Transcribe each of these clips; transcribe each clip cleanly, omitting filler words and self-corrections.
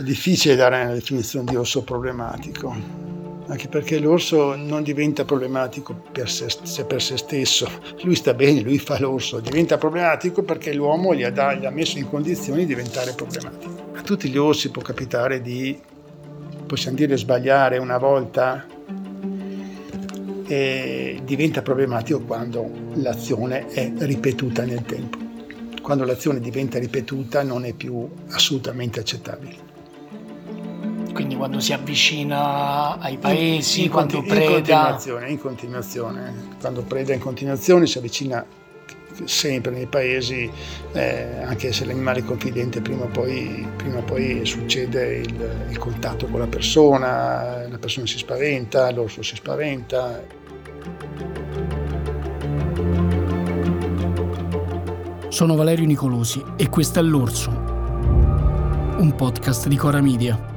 È difficile dare una definizione di orso problematico, anche perché l'orso non diventa problematico per se stesso. Lui sta bene, lui fa l'orso, diventa problematico perché l'uomo gli ha messo in condizioni di diventare problematico. A tutti gli orsi può capitare di, possiamo dire, sbagliare una volta, e diventa problematico quando l'azione è ripetuta nel tempo. Quando l'azione diventa ripetuta non è più assolutamente accettabile. Quindi quando si avvicina ai paesi, quando preda... In continuazione. Quando preda in continuazione si avvicina sempre nei paesi, anche se l'animale è confidente, prima o poi succede il contatto con la persona si spaventa, l'orso si spaventa. Sono Valerio Nicolosi e questo è L'Orso, un podcast di Cora Media.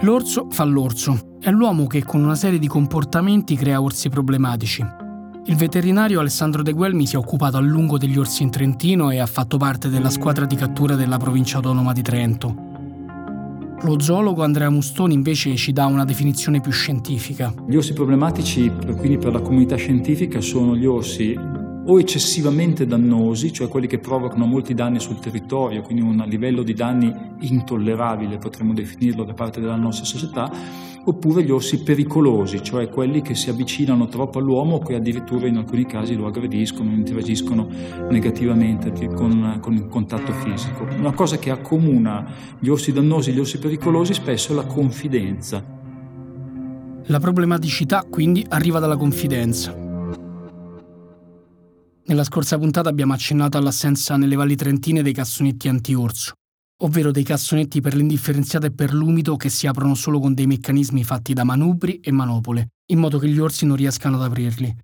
L'orso fa l'orso. È l'uomo che con una serie di comportamenti crea orsi problematici. Il veterinario Alessandro De Guelmi si è occupato a lungo degli orsi in Trentino e ha fatto parte della squadra di cattura della provincia autonoma di Trento. Lo zoologo Andrea Mustoni invece ci dà una definizione più scientifica. Gli orsi problematici, quindi per la comunità scientifica, sono gli orsi o eccessivamente dannosi, cioè quelli che provocano molti danni sul territorio, quindi un livello di danni intollerabile, potremmo definirlo, da parte della nostra società, oppure gli orsi pericolosi, cioè quelli che si avvicinano troppo all'uomo o che addirittura in alcuni casi lo aggrediscono, interagiscono negativamente con il contatto fisico. Una cosa che accomuna gli orsi dannosi e gli orsi pericolosi spesso è la confidenza. La problematicità quindi arriva dalla confidenza. Nella scorsa puntata abbiamo accennato all'assenza nelle valli trentine dei cassonetti anti-orso, ovvero dei cassonetti per l'indifferenziata e per l'umido che si aprono solo con dei meccanismi fatti da manubri e manopole, in modo che gli orsi non riescano ad aprirli.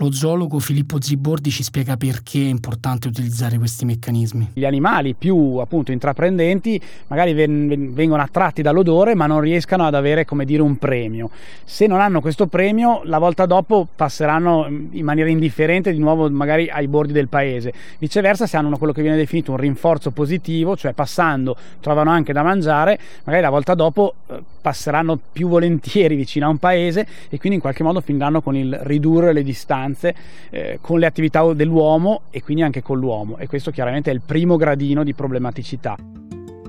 Lo zoologo Filippo Zibordi ci spiega perché è importante utilizzare questi meccanismi. Gli animali più appunto intraprendenti magari vengono attratti dall'odore ma non riescano ad avere, come dire, un premio. Se non hanno questo premio, la volta dopo passeranno in maniera indifferente di nuovo magari ai bordi del paese. Viceversa, se hanno quello che viene definito un rinforzo positivo, cioè passando trovano anche da mangiare, magari la volta dopo passeranno più volentieri vicino a un paese e quindi in qualche modo finiranno con il ridurre le distanze con le attività dell'uomo e quindi anche con l'uomo, e questo chiaramente è il primo gradino di problematicità.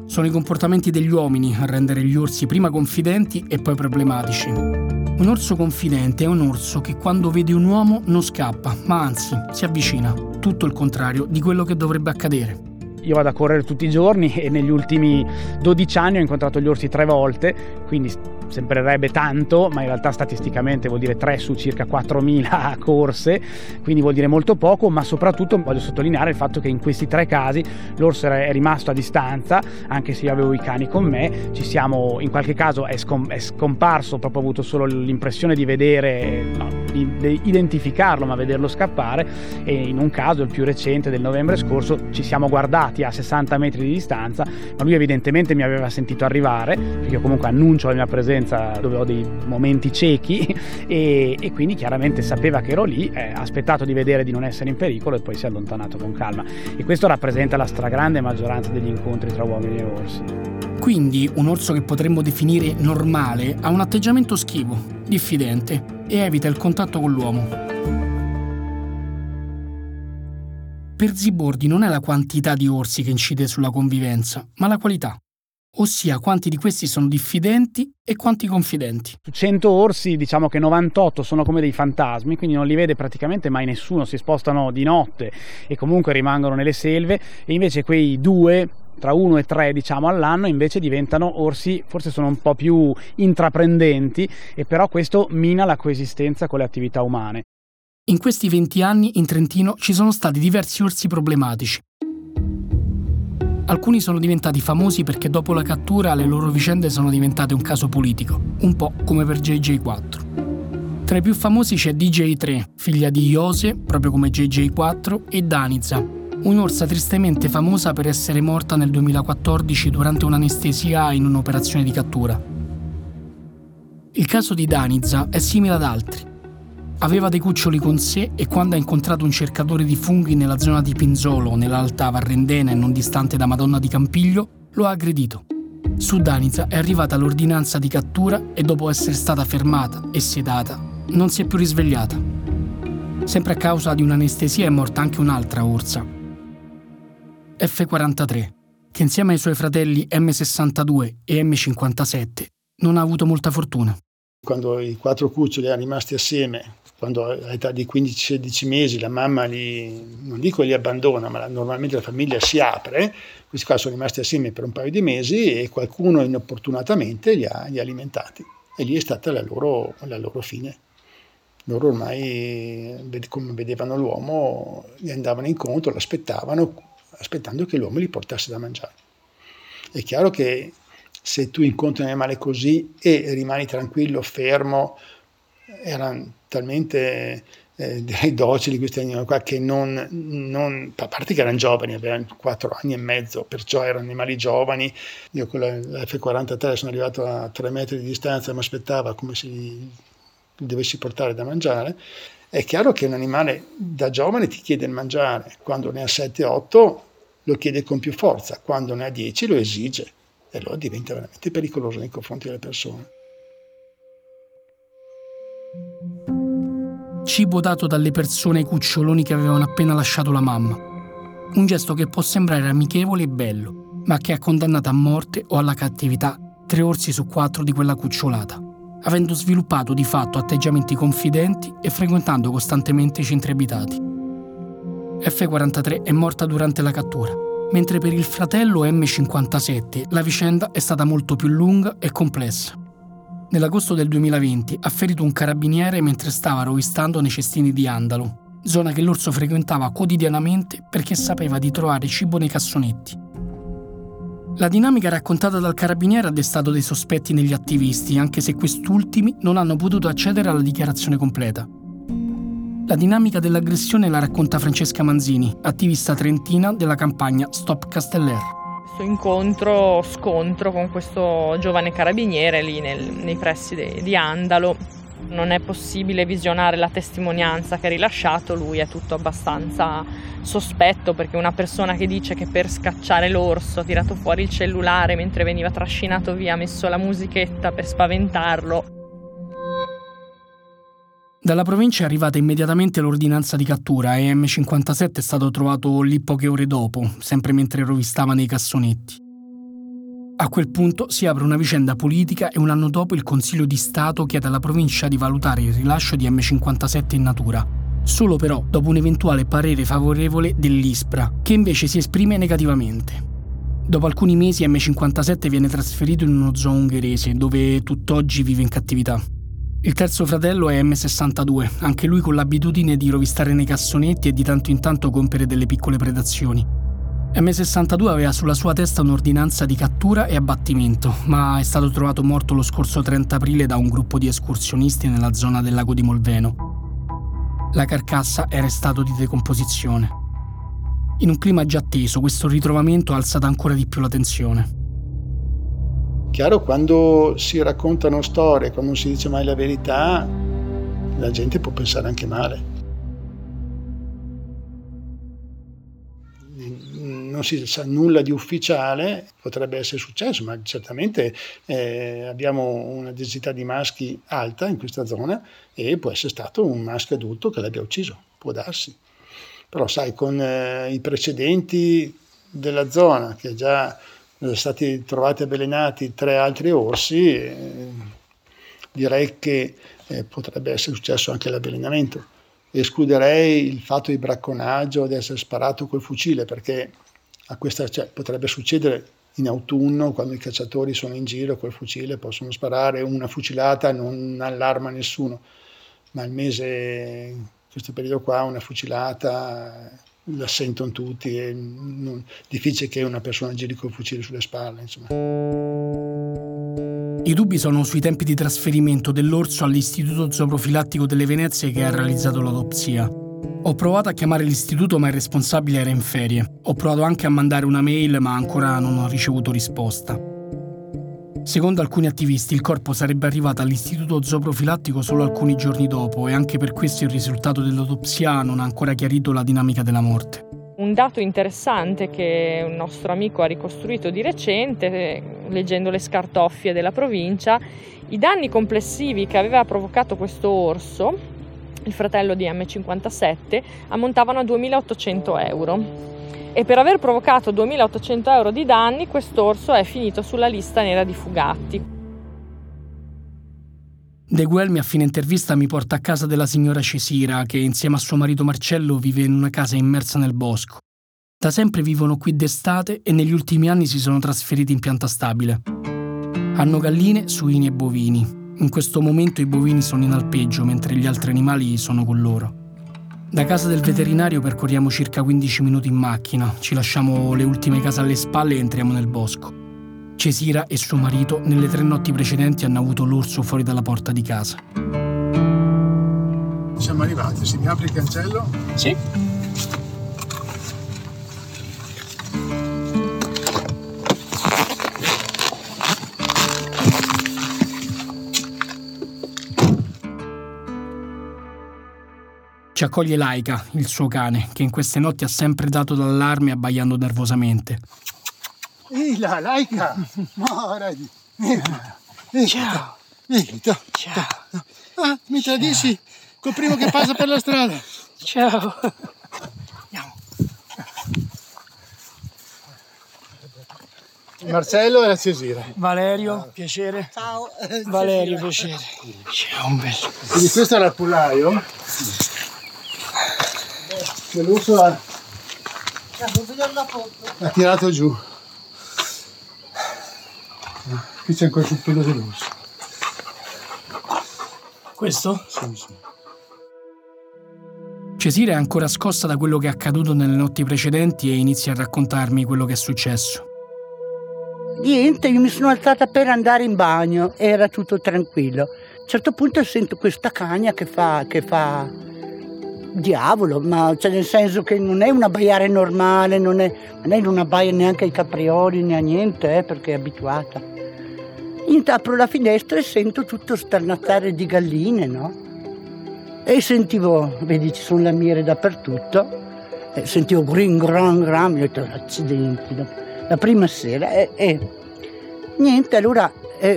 Sono i comportamenti degli uomini a rendere gli orsi prima confidenti e poi problematici. Un orso confidente è un orso che quando vede un uomo non scappa, ma anzi si avvicina, tutto il contrario di quello che dovrebbe accadere. Io vado a correre tutti i giorni e negli ultimi 12 anni ho incontrato gli orsi 3 volte, quindi sembrerebbe tanto, ma in realtà statisticamente vuol dire 3 su circa 4.000 corse, quindi vuol dire molto poco, ma soprattutto voglio sottolineare il fatto che in questi 3 casi l'orso è rimasto a distanza, anche se io avevo i cani con me, in qualche caso è scomparso, proprio ho avuto solo l'impressione di vedere, di identificarlo, ma vederlo scappare, e in un caso, il più recente del novembre scorso, ci siamo guardati a 60 metri di distanza, ma lui evidentemente mi aveva sentito arrivare, perché io comunque annuncio la mia presenza dove ho dei momenti ciechi, e quindi chiaramente sapeva che ero lì, ha aspettato di vedere di non essere in pericolo e poi si è allontanato con calma, e questo rappresenta la stragrande maggioranza degli incontri tra uomini e orsi. Quindi un orso che potremmo definire normale ha un atteggiamento schivo, diffidente, e evita il contatto con l'uomo. Per Zibordi non è la quantità di orsi che incide sulla convivenza, ma la qualità. Ossia quanti di questi sono diffidenti e quanti confidenti. Su 100 orsi diciamo che 98 sono come dei fantasmi, quindi non li vede praticamente mai nessuno, si spostano di notte e comunque rimangono nelle selve, e invece quei 2... tra 1 e 3 diciamo all'anno invece diventano orsi, forse sono un po' più intraprendenti, e però questo mina la coesistenza con le attività umane. In questi 20 anni in Trentino ci sono stati diversi orsi problematici. Alcuni sono diventati famosi perché dopo la cattura le loro vicende sono diventate un caso politico, un po' come per JJ4. Tra i più famosi c'è DJ3, figlia di Jose, proprio come JJ4, e Daniza, un'orsa tristemente famosa per essere morta nel 2014 durante un'anestesia in un'operazione di cattura. Il caso di Daniza è simile ad altri. Aveva dei cuccioli con sé e quando ha incontrato un cercatore di funghi nella zona di Pinzolo, nell'alta Val Rendena e non distante da Madonna di Campiglio, lo ha aggredito. Su Daniza è arrivata l'ordinanza di cattura e dopo essere stata fermata e sedata, non si è più risvegliata. Sempre a causa di un'anestesia è morta anche un'altra orsa, F43, che insieme ai suoi fratelli M62 e M57 non ha avuto molta fortuna. Quando i quattro cuccioli erano rimasti assieme, quando all'età di 15-16 mesi la mamma non dico li abbandona, ma normalmente la famiglia si apre, questi qua sono rimasti assieme per un paio di mesi e qualcuno inopportunatamente li ha alimentati. E lì è stata la loro fine. Loro ormai, come vedevano l'uomo, gli andavano incontro, l'aspettavano, aspettando che l'uomo li portasse da mangiare. È chiaro che se tu incontri un animale così e rimani tranquillo, fermo, erano talmente docili questi animali qua che a parte che erano giovani, avevano 4 anni e mezzo, perciò erano animali giovani. Io con la F43 sono arrivato a 3 metri di distanza e mi aspettava come se li dovessi portare da mangiare. È chiaro che un animale da giovane ti chiede il mangiare, quando ne ha 7-8 lo chiede con più forza, quando ne ha 10 lo esige. E allora diventa veramente pericoloso nei confronti delle persone. Cibo dato dalle persone ai cuccioloni che avevano appena lasciato la mamma. Un gesto che può sembrare amichevole e bello, ma che ha condannato a morte o alla cattività 3 orsi su 4 di quella cucciolata, avendo sviluppato di fatto atteggiamenti confidenti e frequentando costantemente i centri abitati. F43 è morta durante la cattura, mentre per il fratello M57 la vicenda è stata molto più lunga e complessa. Nell'agosto del 2020 ha ferito un carabiniere mentre stava rovistando nei cestini di Andalo, zona che l'orso frequentava quotidianamente perché sapeva di trovare cibo nei cassonetti. La dinamica raccontata dal carabiniere ha destato dei sospetti negli attivisti, anche se quest'ultimi non hanno potuto accedere alla dichiarazione completa. La dinamica dell'aggressione la racconta Francesca Manzini, attivista trentina della campagna Stop Casteller. Questo scontro con questo giovane carabiniere lì nei pressi di Andalo. Non è possibile visionare la testimonianza che ha rilasciato, lui è tutto abbastanza sospetto perché una persona che dice che per scacciare l'orso ha tirato fuori il cellulare mentre veniva trascinato via, ha messo la musichetta per spaventarlo. Dalla provincia è arrivata immediatamente l'ordinanza di cattura e M57 è stato trovato lì poche ore dopo, sempre mentre rovistava nei cassonetti. A quel punto si apre una vicenda politica e un anno dopo il Consiglio di Stato chiede alla provincia di valutare il rilascio di M57 in natura, solo però dopo un eventuale parere favorevole dell'ISPRA, che invece si esprime negativamente. Dopo alcuni mesi M57 viene trasferito in uno zoo ungherese, dove tutt'oggi vive in cattività. Il terzo fratello è M62, anche lui con l'abitudine di rovistare nei cassonetti e di tanto in tanto compiere delle piccole predazioni. M62 aveva sulla sua testa un'ordinanza di cattura e abbattimento, ma è stato trovato morto lo scorso 30 aprile da un gruppo di escursionisti nella zona del lago di Molveno. La carcassa era in stato di decomposizione. In un clima già teso, questo ritrovamento ha alzato ancora di più la tensione. Chiaro, quando si raccontano storie, quando non si dice mai la verità, la gente può pensare anche male. Non si sa nulla di ufficiale, potrebbe essere successo, ma certamente abbiamo una densità di maschi alta in questa zona e può essere stato un maschio adulto che l'abbia ucciso, può darsi. Però sai, con i precedenti della zona, che già sono stati trovati avvelenati 3 altri orsi, direi che potrebbe essere successo anche l'avvelenamento. Escluderei il fatto di bracconaggio, di essere sparato col fucile, perché potrebbe succedere in autunno, quando i cacciatori sono in giro col fucile, possono sparare una fucilata, non allarma nessuno, ma il mese questo periodo qua una fucilata la sentono tutti, è difficile che una persona giri col fucile sulle spalle, insomma. I dubbi sono sui tempi di trasferimento dell'orso all'Istituto Zooprofilattico delle Venezie che ha realizzato l'autopsia. Ho provato a chiamare l'istituto, ma il responsabile era in ferie. Ho provato anche a mandare una mail, ma ancora non ho ricevuto risposta. Secondo alcuni attivisti, il corpo sarebbe arrivato all'istituto zooprofilattico solo alcuni giorni dopo e anche per questo il risultato dell'autopsia non ha ancora chiarito la dinamica della morte. Un dato interessante che un nostro amico ha ricostruito di recente, leggendo le scartoffie della provincia, i danni complessivi che aveva provocato questo orso, il fratello di M57, ammontavano a 2.800 euro. E per aver provocato 2.800 euro di danni, quest'orso è finito sulla lista nera di Fugatti. De Guelmi a fine intervista mi porta a casa della signora Cesira, che insieme a suo marito Marcello vive in una casa immersa nel bosco. Da sempre vivono qui d'estate e negli ultimi anni si sono trasferiti in pianta stabile. Hanno galline, suini e bovini. In questo momento i bovini sono in alpeggio, mentre gli altri animali sono con loro. Da casa del veterinario percorriamo circa 15 minuti in macchina, ci lasciamo le ultime case alle spalle e entriamo nel bosco. Cesira e suo marito nelle 3 notti precedenti hanno avuto l'orso fuori dalla porta di casa. Siamo arrivati, se mi apri il cancello? Sì. Ci accoglie Laika, il suo cane, che in queste notti ha sempre dato l'allarme abbaiando nervosamente. Ehi là, Laika! Ciao! Ciao! Ah, mi tradisci col primo che passa per la strada! Ciao! Andiamo! Marcello e la Cesira. Valerio, piacere. Ciao! Valerio, piacere. Ciao, un bel... Quindi questo era il pollaio? Che l'orso ha tirato giù. Qui c'è ancora sul pelo dell'orso. Questo? Sì. Cesira è ancora scossa da quello che è accaduto nelle notti precedenti e inizia a raccontarmi quello che è successo. Niente, io mi sono alzata per andare in bagno, era tutto tranquillo. A un certo punto sento questa cagna che fa... Diavolo, ma cioè nel senso che non è un abbaiare normale, ma lei non abbaia neanche ai caprioli né a niente, perché è abituata. Apro la finestra e sento tutto starnazzare di galline, no? E sentivo, vedi, ci sono lamiere dappertutto, e sentivo grin, gran, gran, ho detto accidenti, no? La prima sera niente, allora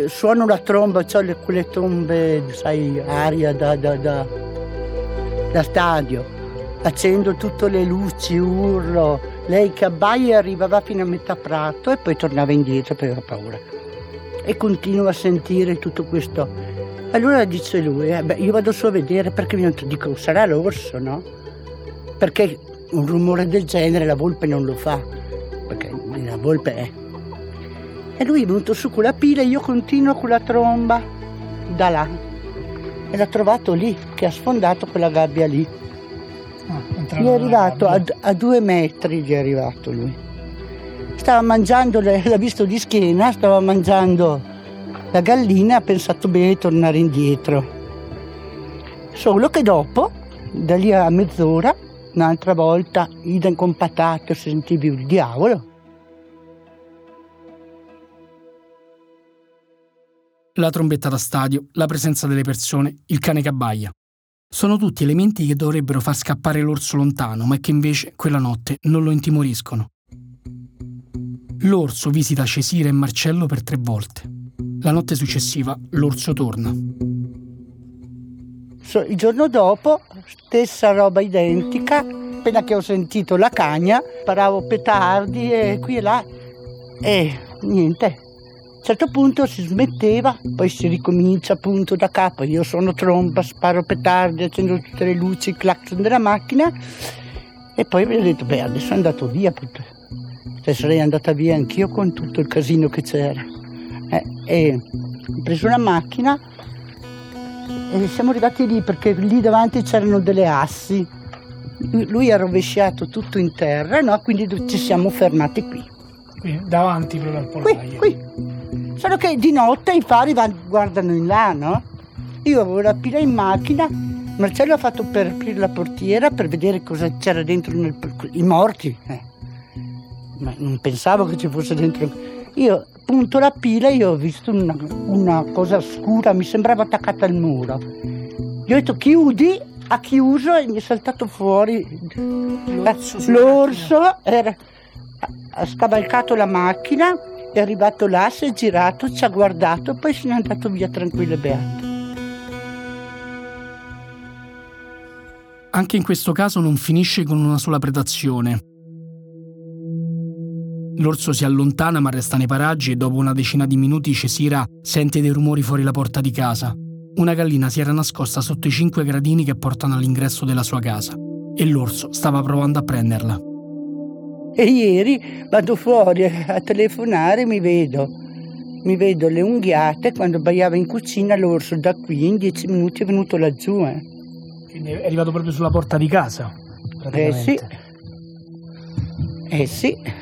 suono la tromba, ho quelle trombe, sai, aria da stadio, accendo tutte le luci, urlo, lei che abbaia arrivava fino a metà prato e poi tornava indietro perché aveva paura e continuo a sentire tutto questo. Allora dice lui, io vado su a vedere, perché mi dico sarà l'orso, no? Perché un rumore del genere la volpe non lo fa, perché la volpe è... E lui è venuto su con la pila e io continuo con la tromba da là. E l'ha trovato lì, che ha sfondato quella gabbia lì. Gli è arrivato a 2 metri, gli è arrivato lui. Stava mangiando, l'ha visto di schiena, stava mangiando la gallina, ha pensato bene tornare indietro. Solo che dopo, da lì a mezz'ora, un'altra volta, idem con patate, sentivi il diavolo. La trombetta da stadio, la presenza delle persone, il cane che abbaia. Sono tutti elementi che dovrebbero far scappare l'orso lontano, ma che invece quella notte non lo intimoriscono. L'orso visita Cesira e Marcello per 3 volte. La notte successiva l'orso torna. Il giorno dopo, stessa roba identica, appena che ho sentito la cagna, paravo petardi e qui e là e niente. A un certo punto si smetteva, poi si ricomincia appunto da capo. Io sono tromba, sparo petardi, accendo tutte le luci, il clacson della macchina e poi mi ho detto, adesso è andato via. Cioè, sarei andata via anch'io con tutto il casino che c'era. E ho preso la macchina E siamo arrivati lì perché lì davanti c'erano delle assi. Lui ha rovesciato tutto in terra, no? Quindi ci siamo fermati qui davanti proprio al pollaio. Qui. Solo che di notte i fari guardano in là, no? Io avevo la pila in macchina, Marcello ha fatto per aprire la portiera per vedere cosa c'era dentro i morti. Ma non pensavo che ci fosse dentro. Io punto la pila e ho visto una cosa scura, mi sembrava attaccata al muro. Gli ho detto chiudi, ha chiuso e mi è saltato fuori l'orso, ha scavalcato la macchina, è arrivato là, si è girato, ci ha guardato, poi se n'è andato via tranquillo e beato. Anche in questo caso non finisce con una sola predazione. L'orso si allontana ma resta nei paraggi e dopo una decina di minuti Cesira sente dei rumori fuori la porta di casa. Una gallina si era nascosta sotto i 5 gradini che portano all'ingresso della sua casa e l'orso stava provando a prenderla. E ieri vado fuori a telefonare e mi vedo le unghiate quando baiava in cucina l'orso da qui in 10 minuti è venuto laggiù. Quindi è arrivato proprio sulla porta di casa? Eh sì.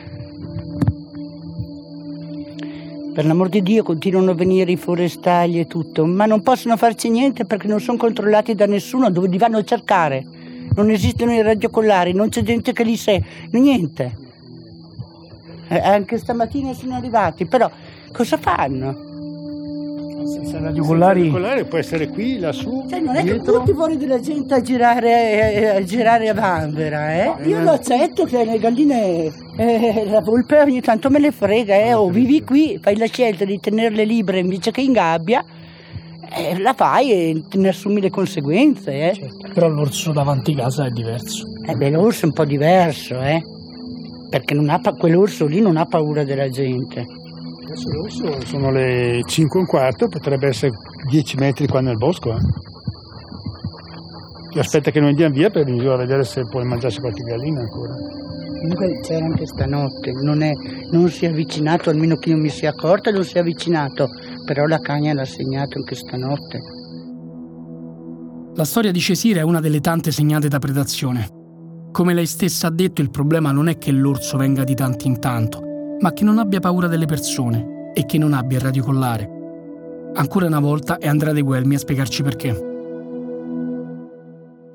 Per l'amor di Dio continuano a venire i forestali e tutto, ma non possono farci niente perché non sono controllati da nessuno, dove li vanno a cercare. Non esistono i radiocollari, non c'è gente che li segue, niente. Anche stamattina sono arrivati, però cosa fanno? Senza radiocollari? Senza radiocollari può essere qui, lassù, cioè, non è dietro. Che tutti vuoi della gente a girare a vanvera, eh? Io lo accetto che le galline... la volpe ogni tanto me le frega, o vivi qui, fai la scelta di tenerle libere invece che in gabbia, la fai e ne assumi le conseguenze. Certo. Però l'orso davanti casa è diverso. L'orso è un po' diverso, perché quell'orso lì non ha paura della gente. Adesso l'orso sono le 5:15, potrebbe essere 10 metri qua nel bosco. Aspetta che noi andiamo via per venire a vedere se può mangiarsi qualche gallina ancora. Comunque c'era anche stanotte, non si è avvicinato, almeno che io mi sia accorta non si è avvicinato, però la cagna l'ha segnato anche stanotte. La storia di Cesira è una delle tante segnate da predazione. Come lei stessa ha detto, il problema non è che l'orso venga di tanto in tanto, ma che non abbia paura delle persone e che non abbia il radiocollare. Ancora una volta è Andrea De Guelmi a spiegarci perché.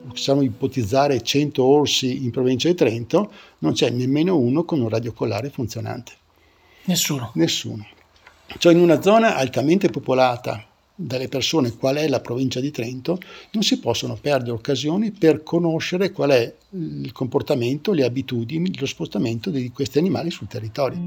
Possiamo ipotizzare 100 orsi in provincia di Trento, non c'è nemmeno uno con un radiocollare funzionante. Nessuno. Cioè in una zona altamente popolata dalle persone qual è la provincia di Trento, non si possono perdere occasioni per conoscere qual è il comportamento, le abitudini, lo spostamento di questi animali sul territorio.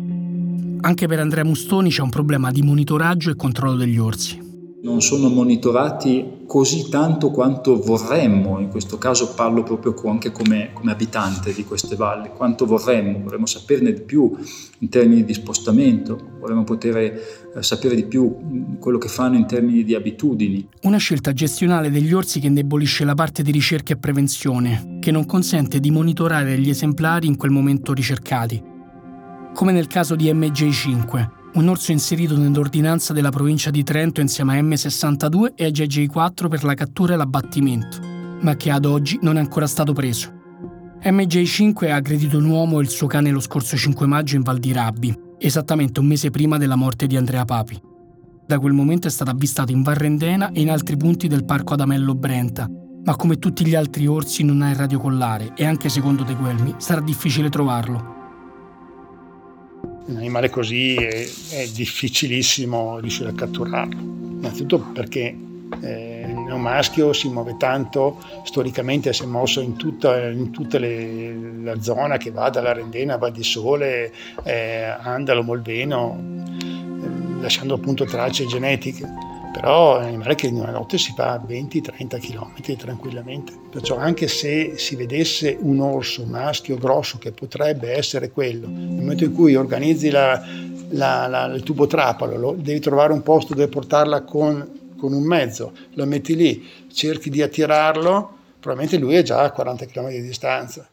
Anche per Andrea Mustoni c'è un problema di monitoraggio e controllo degli orsi. Non sono monitorati così tanto quanto vorremmo, in questo caso parlo proprio anche come abitante di queste valli, quanto vorremmo saperne di più in termini di spostamento, vorremmo poter sapere di più quello che fanno in termini di abitudini. Una scelta gestionale degli orsi che indebolisce la parte di ricerca e prevenzione, che non consente di monitorare gli esemplari in quel momento ricercati, come nel caso di MJ5. Un orso inserito nell'ordinanza della provincia di Trento insieme a M62 e a JJ4 per la cattura e l'abbattimento, ma che ad oggi non è ancora stato preso. MJ5 ha aggredito un uomo e il suo cane lo scorso 5 maggio in Val di Rabbi, esattamente un mese prima della morte di Andrea Papi. Da quel momento è stato avvistato in Val Rendena e in altri punti del parco Adamello-Brenta, ma come tutti gli altri orsi non ha il radiocollare e anche secondo De Guelmi sarà difficile trovarlo. Un animale così è difficilissimo riuscire a catturarlo, innanzitutto perché è un maschio, si muove tanto, storicamente si è mosso in tutta la zona che va dalla Rendena, Val di Sole, Andalo, Molveno, lasciando appunto tracce genetiche, però è un animale che in una notte si fa 20-30 km tranquillamente, perciò anche se si vedesse un orso maschio grosso che potrebbe essere quello, nel momento in cui organizzi il tubo trapano, devi trovare un posto dove portarla con un mezzo, lo metti lì, cerchi di attirarlo, probabilmente lui è già a 40 km di distanza.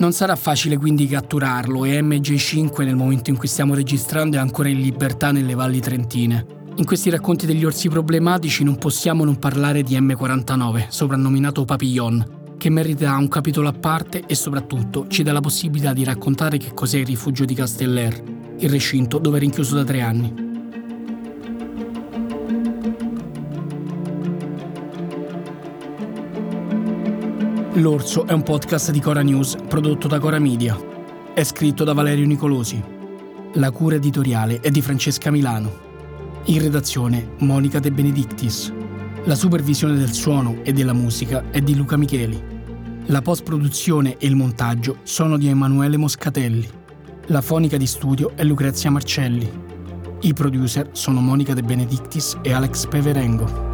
Non sarà facile quindi catturarlo e MJ5 nel momento in cui stiamo registrando è ancora in libertà nelle valli trentine. In questi racconti degli orsi problematici non possiamo non parlare di M49, soprannominato Papillon, che merita un capitolo a parte e soprattutto ci dà la possibilità di raccontare che cos'è il rifugio di Casteller, il recinto dove è rinchiuso da 3 anni. L'Orso è un podcast di Cora News prodotto da Cora Media. È scritto da Valerio Nicolosi. La cura editoriale è di Francesca Milano. In redazione Monica De Benedictis. La supervisione del suono e della musica è di Luca Micheli. La post-produzione e il montaggio sono di Emanuele Moscatelli. La fonica di studio è Lucrezia Marcelli. I producer sono Monica De Benedictis e Alex Peverengo.